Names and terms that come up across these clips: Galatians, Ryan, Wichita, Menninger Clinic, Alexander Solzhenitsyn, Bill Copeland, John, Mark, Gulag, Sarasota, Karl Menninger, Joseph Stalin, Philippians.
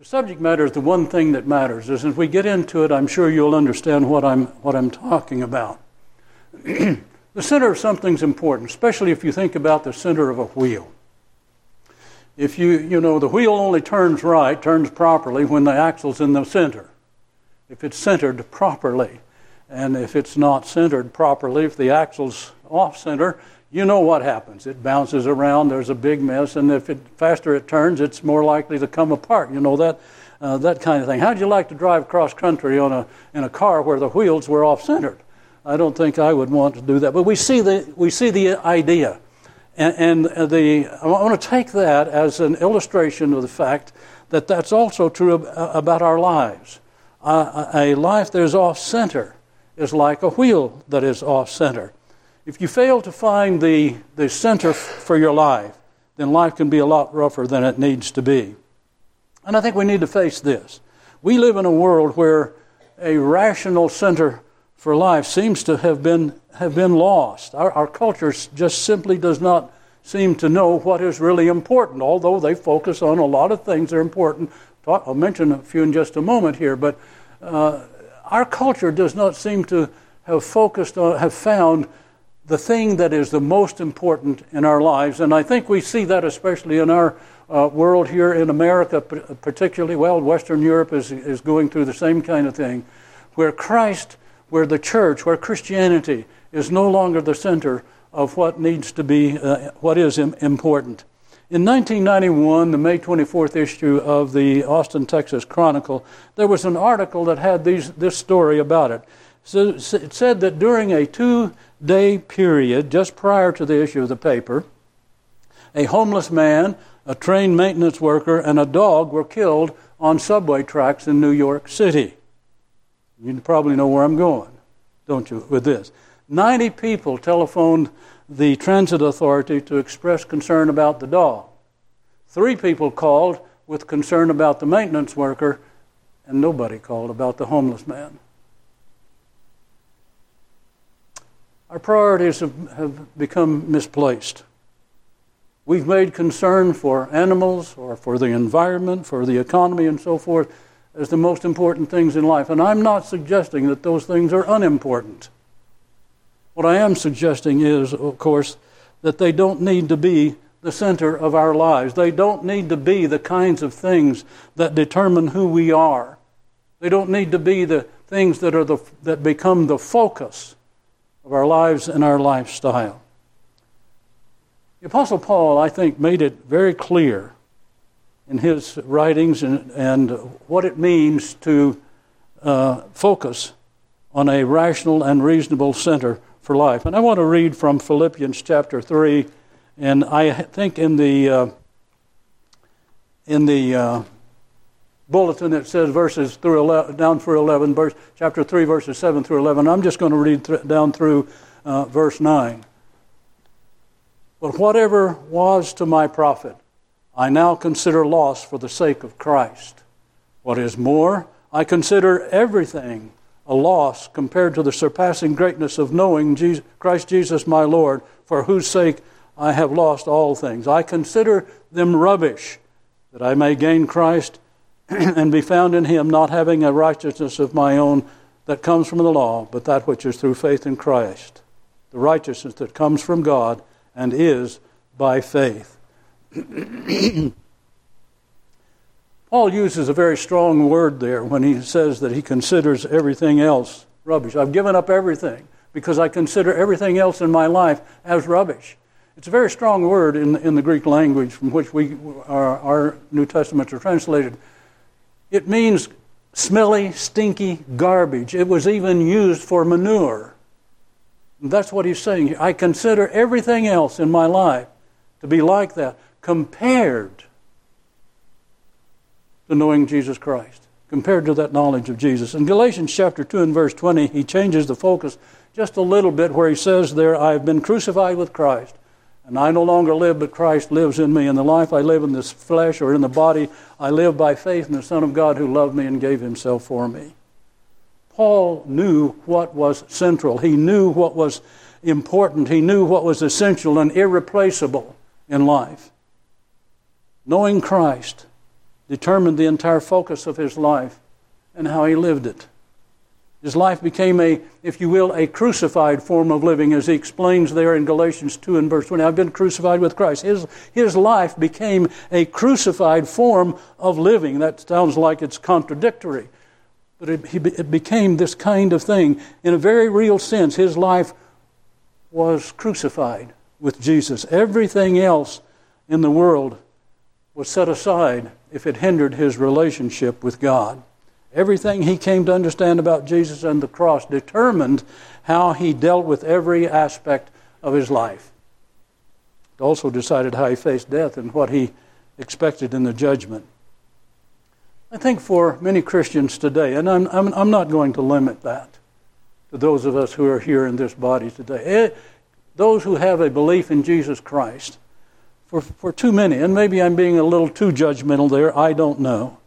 The subject matter is the one thing that matters. As we get into it, I'm sure you'll understand what I'm talking about. The center of something's important, especially if you think about the center of a wheel. If you know, the wheel only turns properly when the axle's in the center. If it's centered properly, and if it's not centered properly, if the axle's off center, you know what happens. It bounces around, there's a big mess, and if it turns faster, it's more likely to come apart. You know, that kind of thing. How'd you like to drive cross-country in a car where the wheels were off-centered? I don't think I would want to do that. But we see the idea. I want to take that as an illustration of the fact that that's also true about our lives. A life that is off-center is like a wheel that is off-center. If you fail to find the center for your life, then life can be a lot rougher than it needs to be. And I think we need to face this. We live in a world where a rational center for life seems to have been lost. Our culture just simply does not seem to know what is really important, although they focus on a lot of things that are important. I'll mention a few in just a moment here, but our culture does not seem to have found the thing that is the most important in our lives. And I think we see that especially in our world here in America, particularly. Well, Western Europe is going through the same kind of thing, where the church, where Christianity is no longer the center of what needs to be, what is important. In 1991, the May 24th issue of the Austin, Texas Chronicle, there was an article that had this story about it. So it said that during a 2-day period just prior to the issue of the paper, a homeless man, a train maintenance worker, and a dog were killed on subway tracks in New York City. You probably know where I'm going, don't you, with this. 90 people telephoned the transit authority to express concern about the dog. 3 people called with concern about the maintenance worker, and nobody called about the homeless man. Our priorities have become misplaced. We've made concern for animals or for the environment, for the economy and so forth as the most important things in life. And I'm not suggesting that those things are unimportant. What I am suggesting is, of course, that they don't need to be the center of our lives. They don't need to be the kinds of things that determine who we are. They don't need to be the things that become the focus of our lives and our lifestyle. The Apostle Paul, I think, made it very clear in his writings and what it means to focus on a rational and reasonable center for life. And I want to read from Philippians chapter 3, and I think in the bulletin it says verses through 11, down through 11, chapter 3 verses 7 through 11. I'm just going to read down through verse 9. But whatever was to my profit, I now consider loss for the sake of Christ. What is more, I consider everything a loss compared to the surpassing greatness of knowing Christ Jesus my Lord, for whose sake I have lost all things. I consider them rubbish, that I may gain Christ and be found in him, not having a righteousness of my own that comes from the law, but that which is through faith in Christ, the righteousness that comes from God and is by faith. Paul uses a very strong word there when he says that he considers everything else rubbish. I've given up everything because I consider everything else in my life as rubbish. It's a very strong word in the Greek language from which our New Testaments are translated. It means smelly, stinky garbage. It was even used for manure. And that's what he's saying here. I consider everything else in my life to be like that compared to knowing Jesus Christ, compared to that knowledge of Jesus. In Galatians chapter 2 and verse 20, he changes the focus just a little bit where he says there, I have been crucified with Christ, and I no longer live, but Christ lives in me. And the life I live in this flesh or in the body, I live by faith in the Son of God who loved me and gave himself for me. Paul knew what was central. He knew what was important. He knew what was essential and irreplaceable in life. Knowing Christ determined the entire focus of his life and how he lived it. His life became a, if you will, a crucified form of living, as he explains there in Galatians 2 and verse 20. I've been crucified with Christ. His life became a crucified form of living. That sounds like it's contradictory, but it became this kind of thing. In a very real sense, his life was crucified with Jesus. Everything else in the world was set aside if it hindered his relationship with God. Everything he came to understand about Jesus and the cross determined how he dealt with every aspect of his life. It also decided how he faced death and what he expected in the judgment. I think for many Christians today, and I'm not going to limit that to those of us who are here in this body today, those who have a belief in Jesus Christ, for too many, and maybe I'm being a little too judgmental there, I don't know.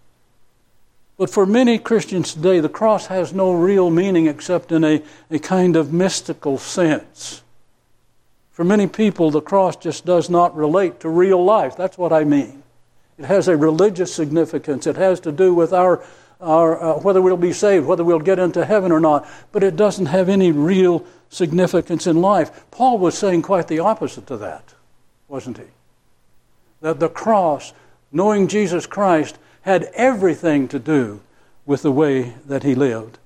But for many Christians today, the cross has no real meaning except in a kind of mystical sense. For many people, the cross just does not relate to real life. That's what I mean. It has a religious significance. It has to do with our whether we'll be saved, whether we'll get into heaven or not. But it doesn't have any real significance in life. Paul was saying quite the opposite to that, wasn't he? That the cross, knowing Jesus Christ, had everything to do with the way that he lived.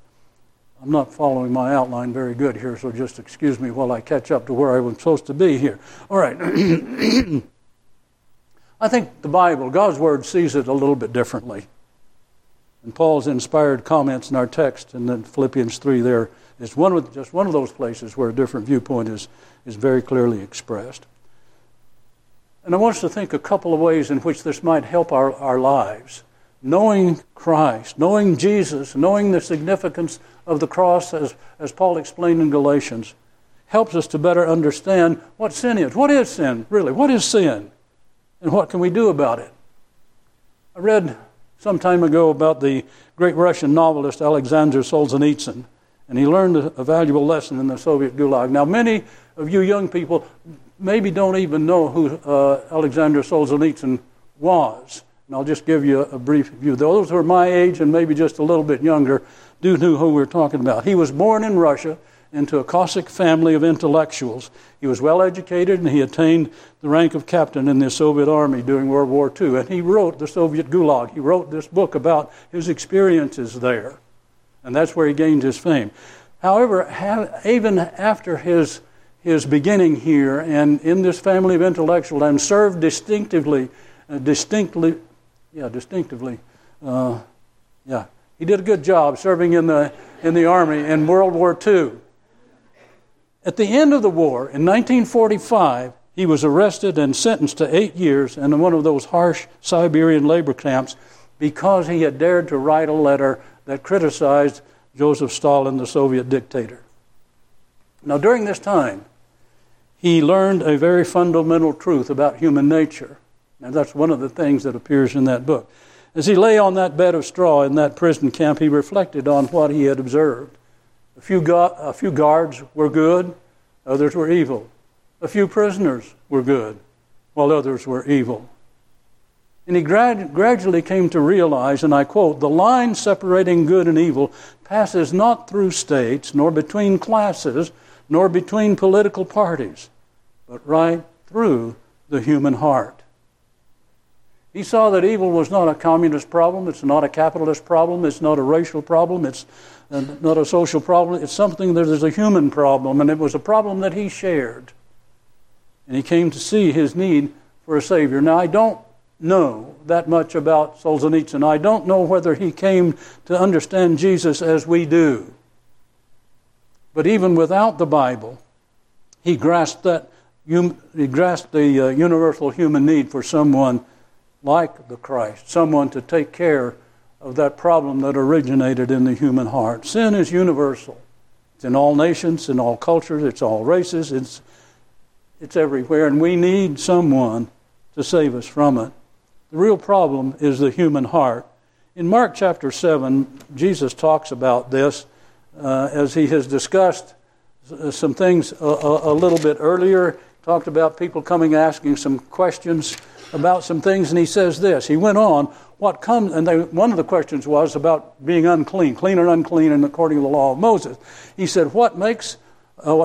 I'm not following my outline very good here, so just excuse me while I catch up to where I was supposed to be here. All right. I think the Bible, God's Word, sees it a little bit differently. And Paul's inspired comments in our text, and then Philippians 3 there, is just one of those places where a different viewpoint is very clearly expressed. And I want us to think a couple of ways in which this might help our lives. Knowing Christ, knowing Jesus, knowing the significance of the cross, as Paul explained in Galatians, helps us to better understand what sin is. What is sin, really? What is sin? And what can we do about it? I read some time ago about the great Russian novelist Alexander Solzhenitsyn, and he learned a valuable lesson in the Soviet Gulag. Now, many of you young people maybe don't even know who Alexander Solzhenitsyn was. And I'll just give you a brief view. Those who are my age and maybe just a little bit younger do know who we're talking about. He was born in Russia into a Cossack family of intellectuals. He was well educated, and he attained the rank of captain in the Soviet army during World War II. And he wrote the Soviet Gulag. He wrote this book about his experiences there. And that's where he gained his fame. However, even after his beginning here and in this family of intellectuals, and served distinctively, he did a good job serving in the army in World War II. At the end of the war, in 1945, he was arrested and sentenced to 8 years in one of those harsh Siberian labor camps because he had dared to write a letter that criticized Joseph Stalin, the Soviet dictator. Now, during this time, he learned a very fundamental truth about human nature. And that's one of the things that appears in that book. As he lay on that bed of straw in that prison camp, he reflected on what he had observed. A few guards were good, others were evil. A few prisoners were good, while others were evil. And he gradually came to realize, and I quote, "The line separating good and evil passes not through states, nor between classes, nor between political parties, but right through the human heart." He saw that evil was not a communist problem, it's not a capitalist problem, it's not a racial problem, it's not a social problem, it's something that is a human problem, and it was a problem that he shared. And he came to see his need for a Savior. Now, I don't know that much about Solzhenitsyn. I don't know whether he came to understand Jesus as we do. But even without the Bible, he grasped the universal human need for someone like the Christ, someone to take care of that problem that originated in the human heart. Sin is universal. It's in all nations, in all cultures, it's all races, it's everywhere, and we need someone to save us from it. The real problem is the human heart. In Mark chapter 7, Jesus talks about this as he has discussed some things a little bit earlier talked about people coming asking some questions about some things, and he says this. He went on, what comes, and one of the questions was about being unclean, clean and unclean, and according to the law of Moses. He said, what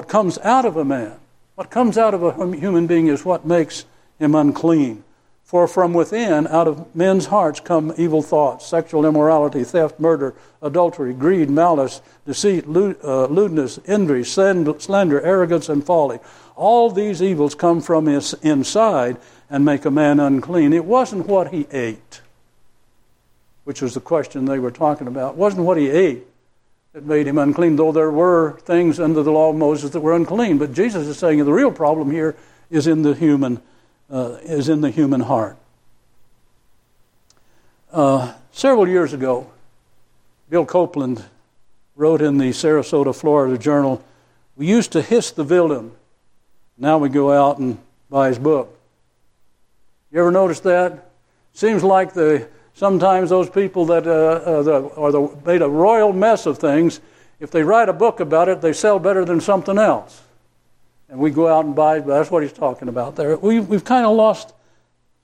comes out of a man, what comes out of a human being is what makes him unclean. For from within, out of men's hearts, come evil thoughts, sexual immorality, theft, murder, adultery, greed, malice, deceit, lewdness, envy, slander, arrogance, and folly. All these evils come from his inside and make a man unclean. It wasn't what he ate, which was the question they were talking about. It wasn't what he ate that made him unclean, though there were things under the law of Moses that were unclean. But Jesus is saying the real problem here is in the human heart. Several years ago, Bill Copeland wrote in the Sarasota, Florida Journal, "We used to hiss the villain. Now we go out and buy his book." You ever notice that? Seems like sometimes those people that made a royal mess of things, if they write a book about it, they sell better than something else. And we go out and buy, but that's what he's talking about there. We've kind of lost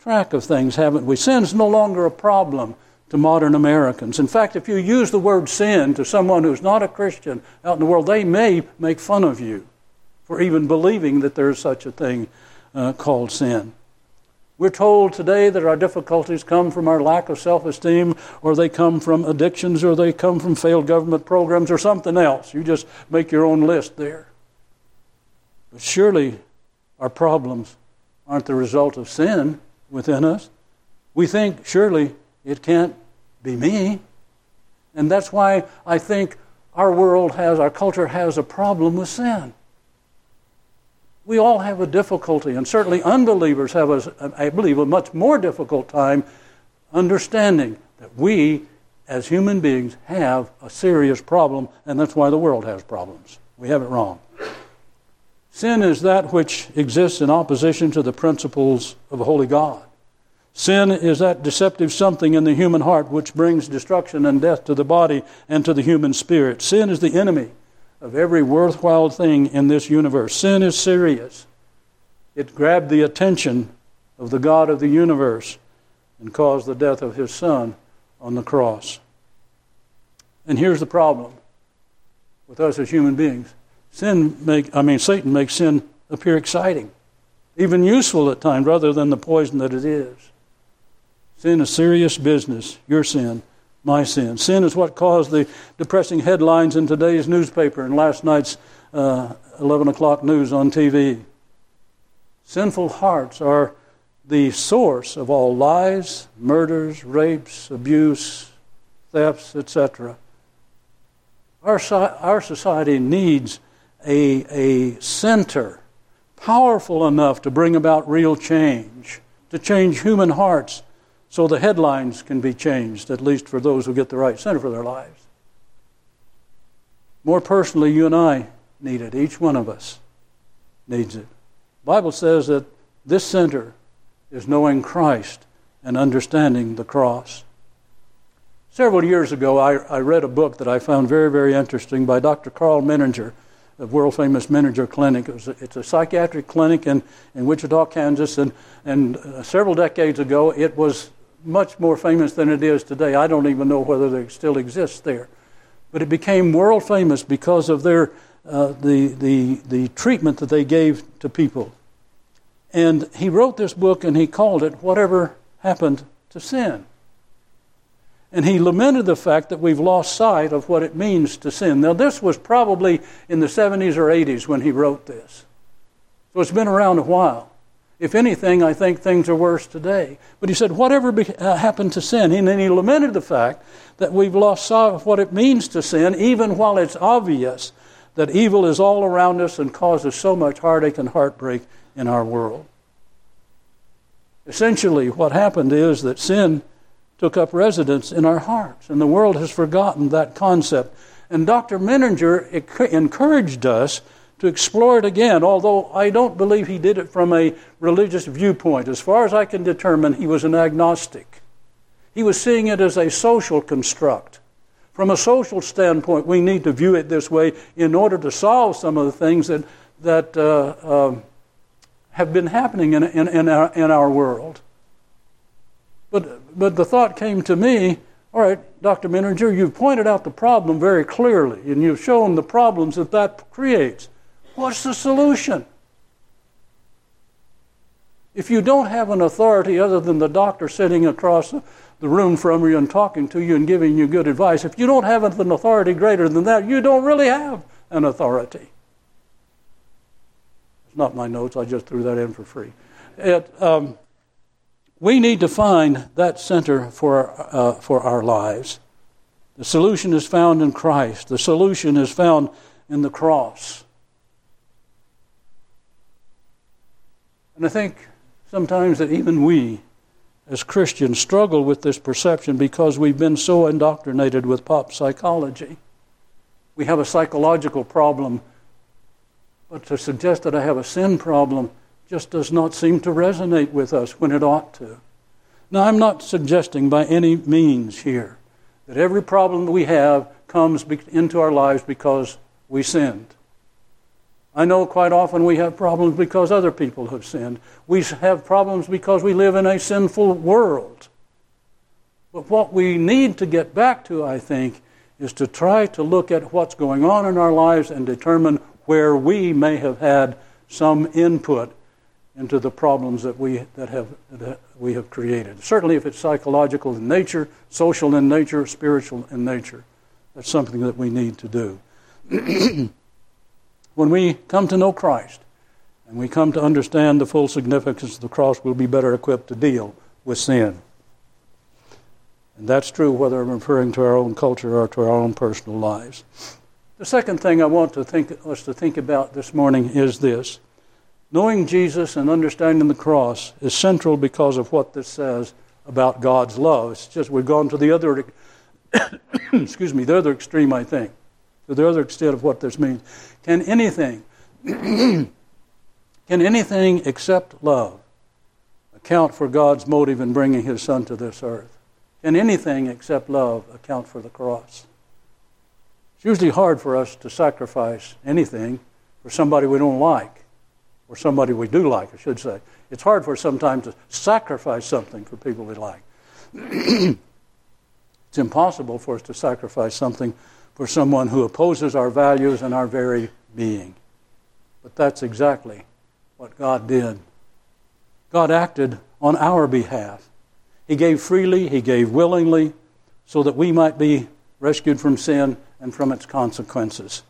track of things, haven't we? Sin's no longer a problem to modern Americans. In fact, if you use the word sin to someone who's not a Christian out in the world, they may make fun of you for even believing that there is such a thing called sin. We're told today that our difficulties come from our lack of self-esteem, or they come from addictions, or they come from failed government programs, or something else. You just make your own list there. But surely our problems aren't the result of sin within us. We think, surely it can't be me. And that's why I think our culture has a problem with sin. We all have a difficulty, and certainly unbelievers have, I believe, a much more difficult time understanding that we, as human beings, have a serious problem, and that's why the world has problems. We have it wrong. Sin is that which exists in opposition to the principles of a holy God. Sin is that deceptive something in the human heart which brings destruction and death to the body and to the human spirit. Sin is the enemy of every worthwhile thing in this universe. Sin is serious. It grabbed the attention of the God of the universe and caused the death of his Son on the cross. And here's the problem with us as human beings. Satan makes sin appear exciting, even useful at times, rather than the poison that it is. Sin is serious business, your sin, my sin. Sin is what caused the depressing headlines in today's newspaper and last night's 11 o'clock news on TV. Sinful hearts are the source of all lies, murders, rapes, abuse, thefts, etc. Our society needs a center powerful enough to bring about real change, to change human hearts so the headlines can be changed, at least for those who get the right center for their lives. More personally, you and I need it. Each one of us needs it. The Bible says that this center is knowing Christ and understanding the cross. Several years ago, I read a book that I found very, very interesting by Dr. Karl Menninger, of world-famous Menninger Clinic. It's a psychiatric clinic in Wichita, Kansas, and several decades ago, it was much more famous than it is today. I don't even know whether it still exists there. But it became world-famous because of the treatment that they gave to people. And he wrote this book, and he called it Whatever Happened to Sin. And he lamented the fact that we've lost sight of what it means to sin. Now, this was probably in the 70s or 80s when he wrote this. So it's been around a while. If anything, I think things are worse today. But he said, whatever happened to sin? And then he lamented the fact that we've lost sight of what it means to sin, even while it's obvious that evil is all around us and causes so much heartache and heartbreak in our world. Essentially, what happened is that sin took up residence in our hearts, and the world has forgotten that concept. And Dr. Menninger encouraged us to explore it again, although I don't believe he did it from a religious viewpoint. As far as I can determine, he was an agnostic. He was seeing it as a social construct. From a social standpoint, we need to view it this way in order to solve some of the things that have been happening in our world. But the thought came to me, all right, Dr. Menninger, you've pointed out the problem very clearly, and you've shown the problems that that creates. What's the solution? If you don't have an authority other than the doctor sitting across the room from you and talking to you and giving you good advice, if you don't have an authority greater than that, you don't really have an authority. It's not my notes, I just threw that in for free. We need to find that center for our lives. The solution is found in Christ. The solution is found in the cross. And I think sometimes that even we, as Christians, struggle with this perception because we've been so indoctrinated with pop psychology. We have a psychological problem, but to suggest that I have a sin problem just does not seem to resonate with us when it ought to. Now, I'm not suggesting by any means here that every problem we have comes into our lives because we sinned. I know quite often we have problems because other people have sinned. We have problems because we live in a sinful world. But what we need to get back to, I think, is to try to look at what's going on in our lives and determine where we may have had some input into the problems that we have created. Certainly if it's psychological in nature, social in nature, spiritual in nature. That's something that we need to do. When we come to know Christ and we come to understand the full significance of the cross, we'll be better equipped to deal with sin. And that's true whether I'm referring to our own culture or to our own personal lives. The second thing I want us to think about this morning is this. Knowing Jesus and understanding the cross is central because of what this says about God's love. It's just we've gone to the other the other extreme, I think. To the other extent of what this means. Can anything except love account for God's motive in bringing His Son to this earth? Can anything except love account for the cross? It's usually hard for us to sacrifice anything for somebody we don't like, or somebody we do like, I should say. It's hard for us sometimes to sacrifice something for people we like. It's impossible for us to sacrifice something for someone who opposes our values and our very being. But that's exactly what God did. God acted on our behalf. He gave freely, He gave willingly, so that we might be rescued from sin and from its consequences,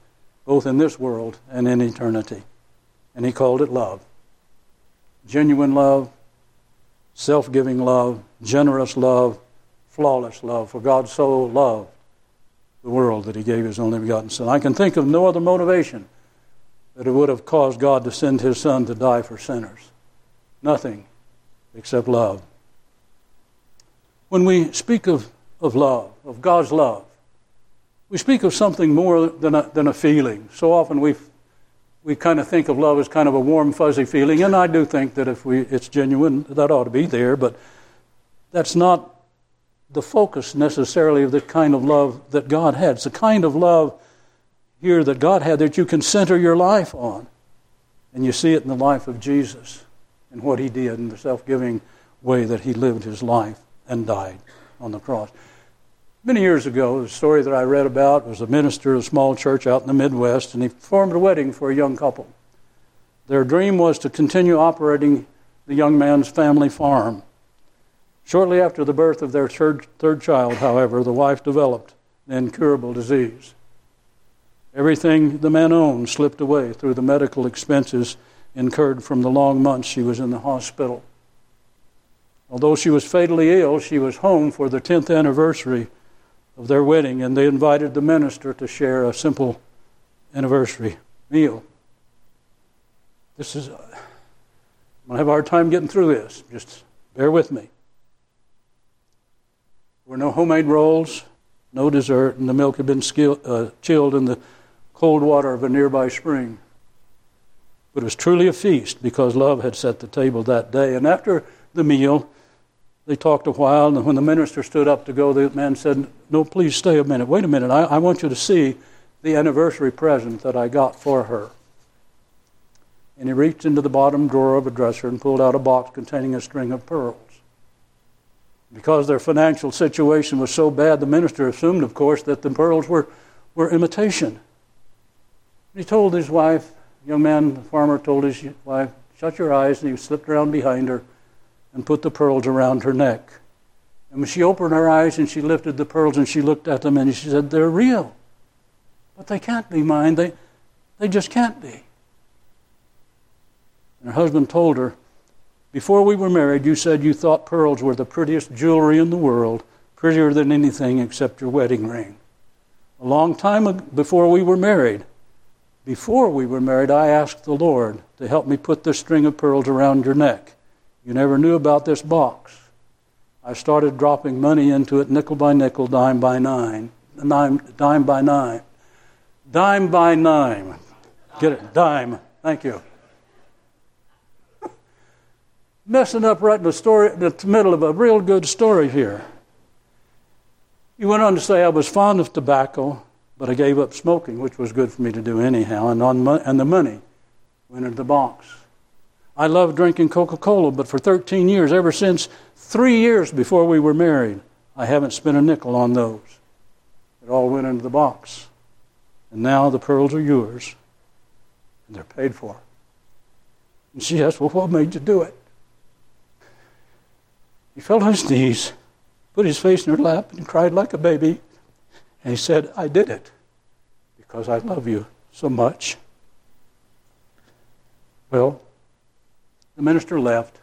both in this world and in eternity. And He called it love. Genuine love, self-giving love, generous love, flawless love. For God so loved the world that He gave His only begotten Son. I can think of no other motivation that it would have caused God to send His Son to die for sinners. Nothing except love. When we speak of love, of God's love, we speak of something more than a feeling. So often we kind of think of love as kind of a warm, fuzzy feeling, and I do think that if it's genuine, that ought to be there, but that's not the focus necessarily of the kind of love that God had. It's the kind of love here that God had that you can center your life on. And you see it in the life of Jesus and what He did in the self-giving way that He lived His life and died on the cross. Many years ago, the story that I read about was a minister of a small church out in the Midwest, and he performed a wedding for a young couple. Their dream was to continue operating the young man's family farm. Shortly after the birth of their third child, however, the wife developed an incurable disease. Everything the man owned slipped away through the medical expenses incurred from the long months she was in the hospital. Although she was fatally ill, she was home for the 10th anniversary of their wedding, and they invited the minister to share a simple anniversary meal. I'm going to have a hard time getting through this. Just bear with me. There were no homemade rolls, no dessert, and the milk had been chilled in the cold water of a nearby spring. But it was truly a feast because love had set the table that day. And after the meal, they talked a while, and when the minister stood up to go, the man said, "No, please stay a minute. Wait a minute. I want you to see the anniversary present that I got for her." and he reached into the bottom drawer of a dresser and pulled out a box containing a string of pearls. Because their financial situation was so bad, the minister assumed, of course, that the pearls were imitation. He told his wife, young man, the farmer told his wife, shut your eyes, and he slipped around behind her and put the pearls around her neck. And when she opened her eyes and she lifted the pearls and she looked at them and she said, they're real. But they can't be mine. They just can't be. And her husband told her, before we were married, you said you thought pearls were the prettiest jewelry in the world, prettier than anything except your wedding ring. A long time before we were married, I asked the Lord to help me put this string of pearls around your neck. You never knew about this box. I started dropping money into it nickel by nickel, dime by nine. Get it? Dime. Thank you. Messing up right in the story, in the middle of a real good story here. He went on to say, I was fond of tobacco, but I gave up smoking, which was good for me to do anyhow, and the money went into the box. I loved drinking Coca-Cola, but for 13 years, ever since 3 years before we were married, I haven't spent a nickel on those. It all went into the box. And now the pearls are yours, and they're paid for. And she asked, well, what made you do it? He fell on his knees, put his face in her lap, and cried like a baby. And he said, I did it because I love you so much. Well, the minister left.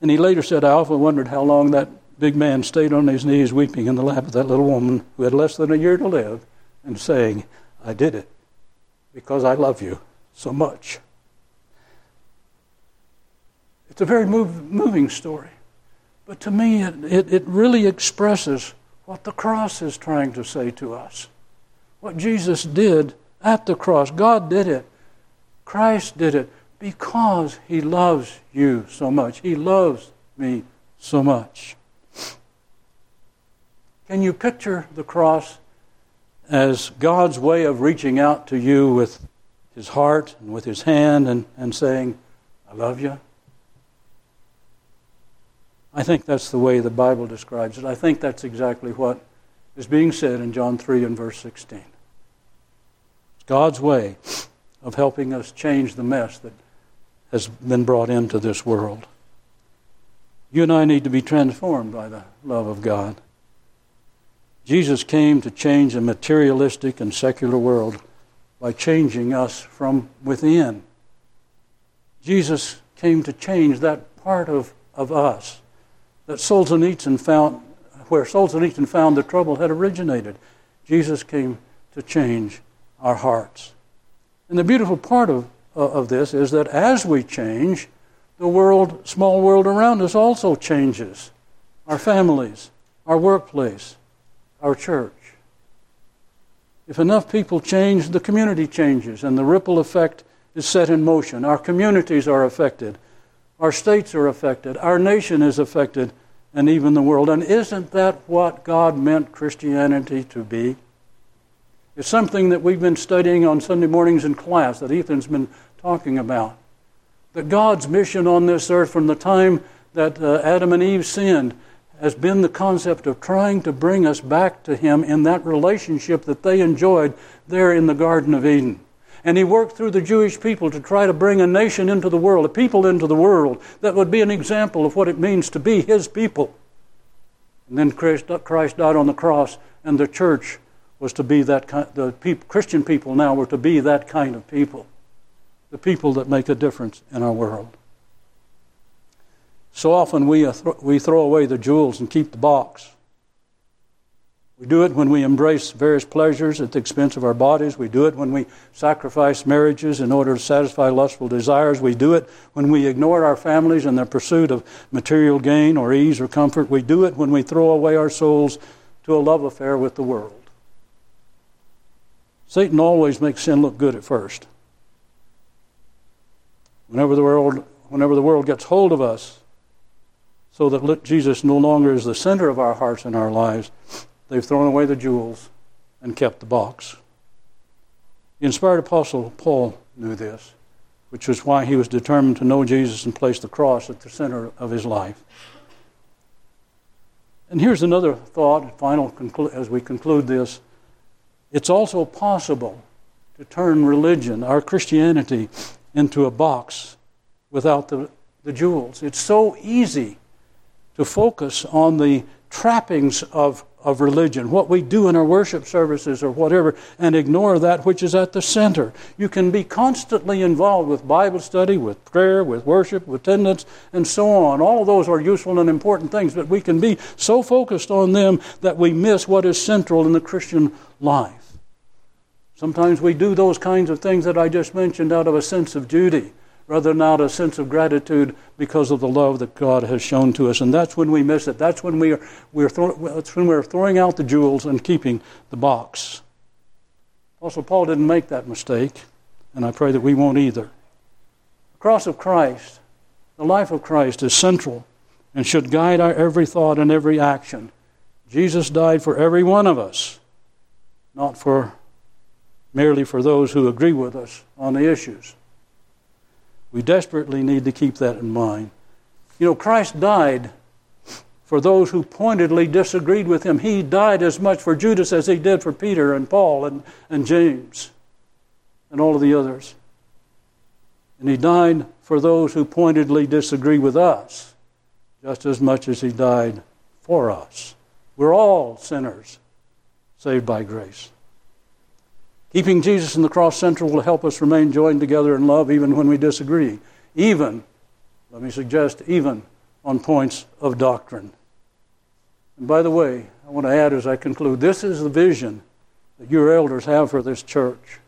And he later said, I often wondered how long that big man stayed on his knees weeping in the lap of that little woman who had less than a year to live and saying, I did it because I love you so much. It's a very moving story. But to me, it really expresses what the cross is trying to say to us. What Jesus did at the cross. God did it. Christ did it because he loves you so much. He loves me so much. Can you picture the cross as God's way of reaching out to you with his heart and with his hand and saying, I love you? I think that's the way the Bible describes it. I think that's exactly what is being said in John 3 and verse 16. It's God's way of helping us change the mess that has been brought into this world. You and I need to be transformed by the love of God. Jesus came to change a materialistic and secular world by changing us from within. Jesus came to change that part of us that Solzhenitsyn found the trouble had originated. Jesus came to change our hearts. And the beautiful part of this is that as we change, the world, small world around us also changes. Our families, our workplace, our church. If enough people change, the community changes, and the ripple effect is set in motion. Our communities are affected. Our states are affected. Our nation is affected. And even the world. And isn't that what God meant Christianity to be? It's something that we've been studying on Sunday mornings in class, that Ethan's been talking about. That God's mission on this earth from the time that Adam and Eve sinned has been the concept of trying to bring us back to him in that relationship that they enjoyed there in the Garden of Eden. And he worked through the Jewish people to try to bring a nation into the world, a people into the world, that would be an example of what it means to be his people. And then Christ died on the cross, and the church was to be that kind. Christian people now were to be that kind of people, the people that make a difference in our world. So often we throw away the jewels and keep the box. We do it when we embrace various pleasures at the expense of our bodies. We do it when we sacrifice marriages in order to satisfy lustful desires. We do it when we ignore our families in their pursuit of material gain or ease or comfort. We do it when we throw away our souls to a love affair with the world. Satan always makes sin look good at first. Whenever the world gets hold of us, so that Jesus no longer is the center of our hearts and our lives, they've thrown away the jewels and kept the box. The inspired apostle Paul knew this, which was why he was determined to know Jesus and place the cross at the center of his life. And here's another thought, final as we conclude this. It's also possible to turn religion, our Christianity, into a box without the jewels. It's so easy to focus on the trappings of religion, what we do in our worship services or whatever, and ignore that which is at the center. You can be constantly involved with Bible study, with prayer, with worship, with attendance, and so on. All of those are useful and important things, but we can be so focused on them that we miss what is central in the Christian life. Sometimes we do those kinds of things that I just mentioned out of a sense of duty, rather than out of a sense of gratitude because of the love that God has shown to us. And that's when we miss it. That's when we're throwing out the jewels and keeping the box. Also, Paul didn't make that mistake, and I pray that we won't either. The cross of Christ, the life of Christ, is central and should guide our every thought and every action. Jesus died for every one of us, not for merely for those who agree with us on the issues. We desperately need to keep that in mind. You know, Christ died for those who pointedly disagreed with him. He died as much for Judas as he did for Peter and Paul and James and all of the others. And he died for those who pointedly disagree with us just as much as he died for us. We're all sinners saved by grace. Keeping Jesus and the cross central will help us remain joined together in love even when we disagree. Even, let me suggest, even on points of doctrine. And by the way, I want to add as I conclude, this is the vision that your elders have for this church.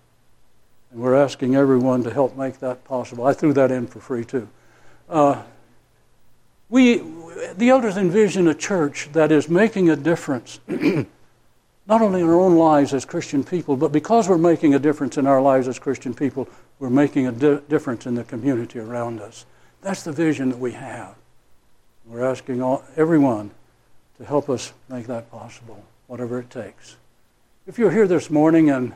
And we're asking everyone to help make that possible. I threw that in for free too. The elders envision a church that is making a difference not only in our own lives as Christian people, but because we're making a difference in our lives as Christian people, we're making a difference in the community around us. That's the vision that we have. We're asking everyone to help us make that possible, whatever it takes. If you're here this morning and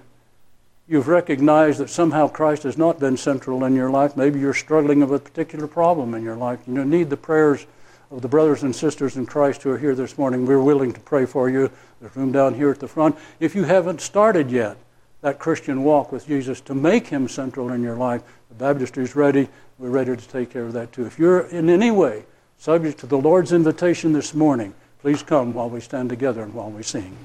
you've recognized that somehow Christ has not been central in your life, maybe you're struggling with a particular problem in your life, you need the prayers of the brothers and sisters in Christ who are here this morning, we're willing to pray for you. There's room down here at the front. If you haven't started yet that Christian walk with Jesus to make him central in your life, the baptistry's ready. We're ready to take care of that too. If you're in any way subject to the Lord's invitation this morning, please come while we stand together and while we sing.